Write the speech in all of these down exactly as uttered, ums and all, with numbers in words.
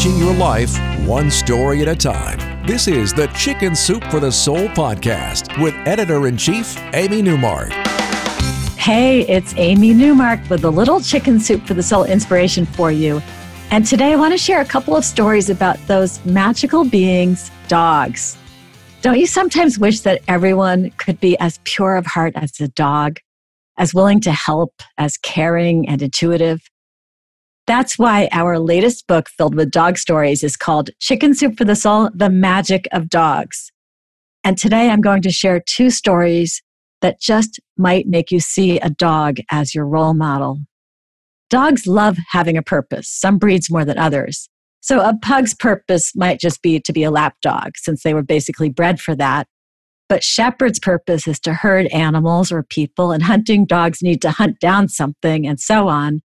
changing your life one story at a time. This is the Chicken Soup for the Soul podcast with Editor-in-Chief Amy Newmark. Hey, it's Amy Newmark with a little Chicken Soup for the Soul inspiration for you. And today I want to share a couple of stories about those magical beings, dogs. Don't you sometimes wish that everyone could be as pure of heart as a dog, as willing to help, as caring and intuitive? That's why our latest book filled with dog stories is called Chicken Soup for the Soul: The Magic of Dogs. And today I'm going to share two stories that just might make you see a dog as your role model. Dogs love having a purpose. Some breeds more than others. So a pug's purpose might just be to be a lap dog, since they were basically bred for that. But shepherd's purpose is to herd animals or people, and hunting dogs need to hunt down something, and so on.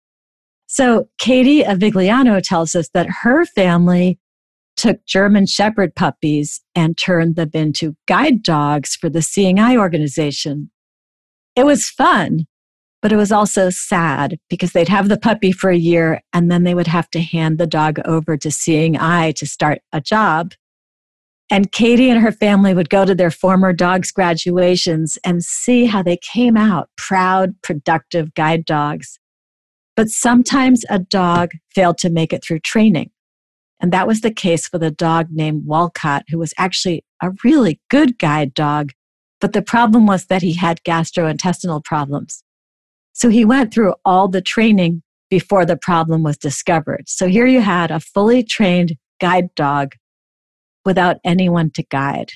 So Katie Avigliano tells us that her family took German shepherd puppies and turned them into guide dogs for the Seeing Eye organization. It was fun, but it was also sad because they'd have the puppy for a year and then they would have to hand the dog over to Seeing Eye to start a job. And Katie and her family would go to their former dogs' graduations and see how they came out proud, productive guide dogs. But sometimes a dog failed to make it through training. And that was the case with a dog named Walcott, who was actually a really good guide dog. But the problem was that he had gastrointestinal problems. So he went through all the training before the problem was discovered. So here you had a fully trained guide dog without anyone to guide.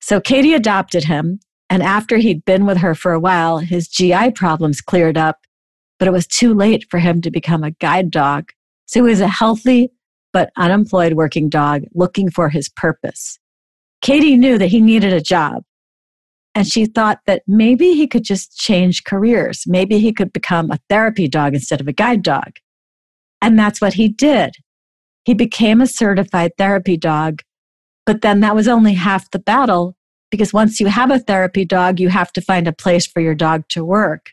So Katie adopted him. And after he'd been with her for a while, his G I problems cleared up. But it was too late for him to become a guide dog. So he was a healthy but unemployed working dog looking for his purpose. Katie knew that he needed a job, and she thought that maybe he could just change careers. Maybe he could become a therapy dog instead of a guide dog. And that's what he did. He became a certified therapy dog, but then that was only half the battle, because once you have a therapy dog, you have to find a place for your dog to work.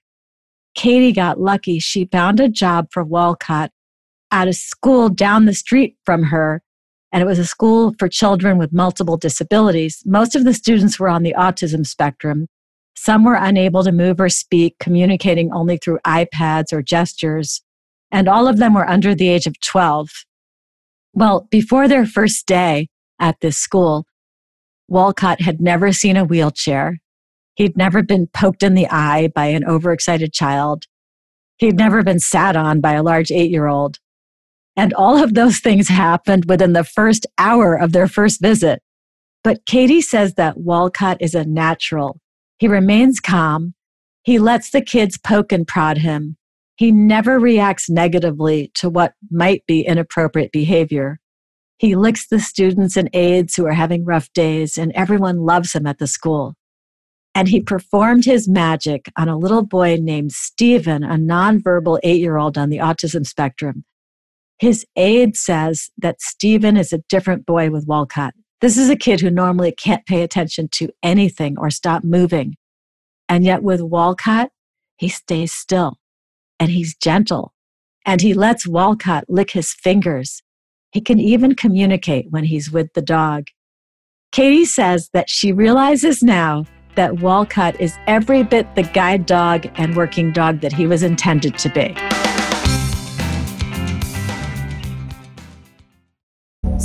Katie got lucky. She found a job for Walcott at a school down the street from her, and it was a school for children with multiple disabilities. Most of the students were on the autism spectrum. Some were unable to move or speak, communicating only through iPads or gestures, and all of them were under the age of twelve. Well, before their first day at this school, Walcott had never seen a wheelchair. He'd never been poked in the eye by an overexcited child. He'd never been sat on by a large eight-year-old. And all of those things happened within the first hour of their first visit. But Katie says that Walcott is a natural. He remains calm. He lets the kids poke and prod him. He never reacts negatively to what might be inappropriate behavior. He licks the students and aides who are having rough days, and everyone loves him at the school. And he performed his magic on a little boy named Stephen, a nonverbal eight-year-old on the autism spectrum. His aide says that Stephen is a different boy with Walcott. This is a kid who normally can't pay attention to anything or stop moving. And yet with Walcott, he stays still and he's gentle. And he lets Walcott lick his fingers. He can even communicate when he's with the dog. Katie says that she realizes now that Walcott is every bit the guide dog and working dog that he was intended to be.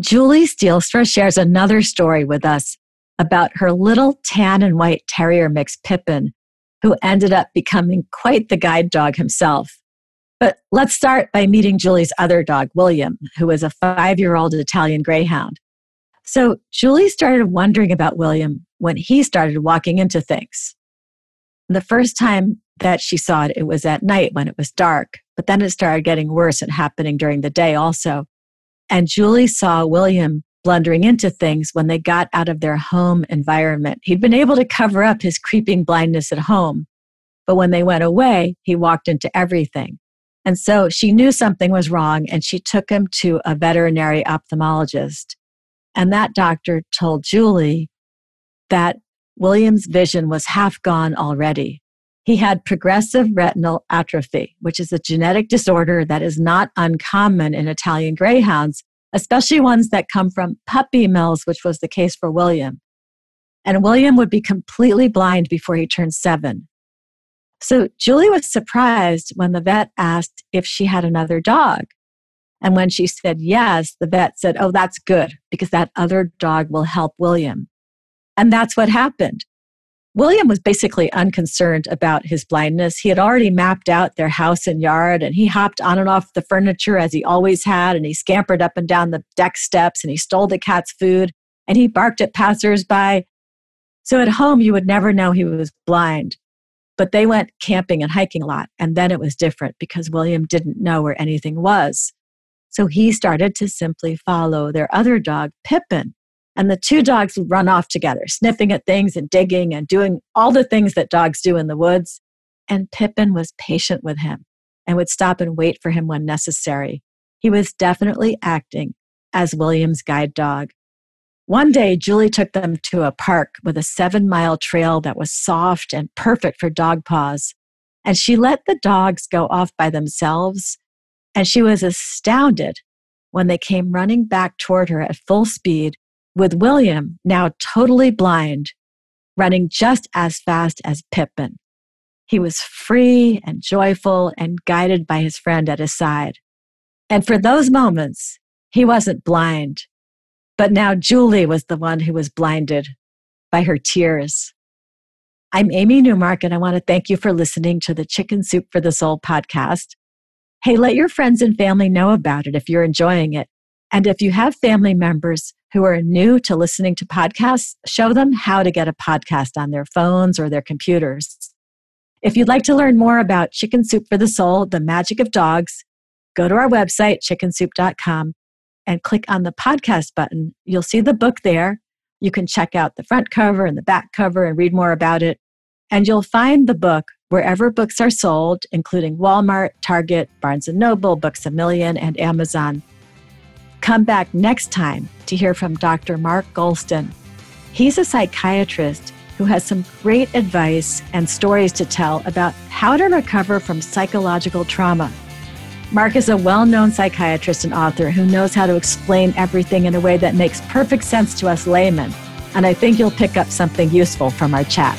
Julie Steelstra shares another story with us about her little tan and white terrier mix, Pippin, who ended up becoming quite the guide dog himself. But let's start by meeting Julie's other dog, William, who is a five-year-old Italian greyhound. So Julie started wondering about William when he started walking into things. The first time that she saw it, it was at night when it was dark, but then it started getting worse and happening during the day also. And Julie saw William blundering into things when they got out of their home environment. He'd been able to cover up his creeping blindness at home, but when they went away, he walked into everything. And so she knew something was wrong, and she took him to a veterinary ophthalmologist. And that doctor told Julie that William's vision was half gone already. He had progressive retinal atrophy, which is a genetic disorder that is not uncommon in Italian greyhounds, especially ones that come from puppy mills, which was the case for William. And William would be completely blind before he turned seven. So Julie was surprised when the vet asked if she had another dog. And when she said yes, the vet said, "Oh, that's good, because that other dog will help William." And that's what happened. William was basically unconcerned about his blindness. He had already mapped out their house and yard, and he hopped on and off the furniture as he always had, and he scampered up and down the deck steps, and he stole the cat's food, and he barked at passersby. So at home, you would never know he was blind. But they went camping and hiking a lot, and then it was different because William didn't know where anything was. So he started to simply follow their other dog, Pippin, and the two dogs would run off together, sniffing at things and digging and doing all the things that dogs do in the woods. And Pippin was patient with him and would stop and wait for him when necessary. He was definitely acting as William's guide dog. One day, Julie took them to a park with a seven-mile trail that was soft and perfect for dog paws. And she let the dogs go off by themselves. And she was astounded when they came running back toward her at full speed with William, now totally blind, running just as fast as Pippin. He was free and joyful and guided by his friend at his side. And for those moments, he wasn't blind. But now Julie was the one who was blinded by her tears. I'm Amy Newmark, and I want to thank you for listening to the Chicken Soup for the Soul podcast. Hey, let your friends and family know about it if you're enjoying it. And if you have family members who are new to listening to podcasts, show them how to get a podcast on their phones or their computers. If you'd like to learn more about Chicken Soup for the Soul, the magic of dogs, go to our website, chicken soup dot com. And click on the podcast button. You'll see the book there. You can check out the front cover and the back cover and read more about it. And you'll find the book wherever books are sold, including Walmart, Target, Barnes and Noble, Books A Million, and Amazon. Come back next time to hear from Doctor Mark Golston. He's a psychiatrist who has some great advice and stories to tell about how to recover from psychological trauma. Mark is a well-known psychiatrist and author who knows how to explain everything in a way that makes perfect sense to us laymen. And I think you'll pick up something useful from our chat.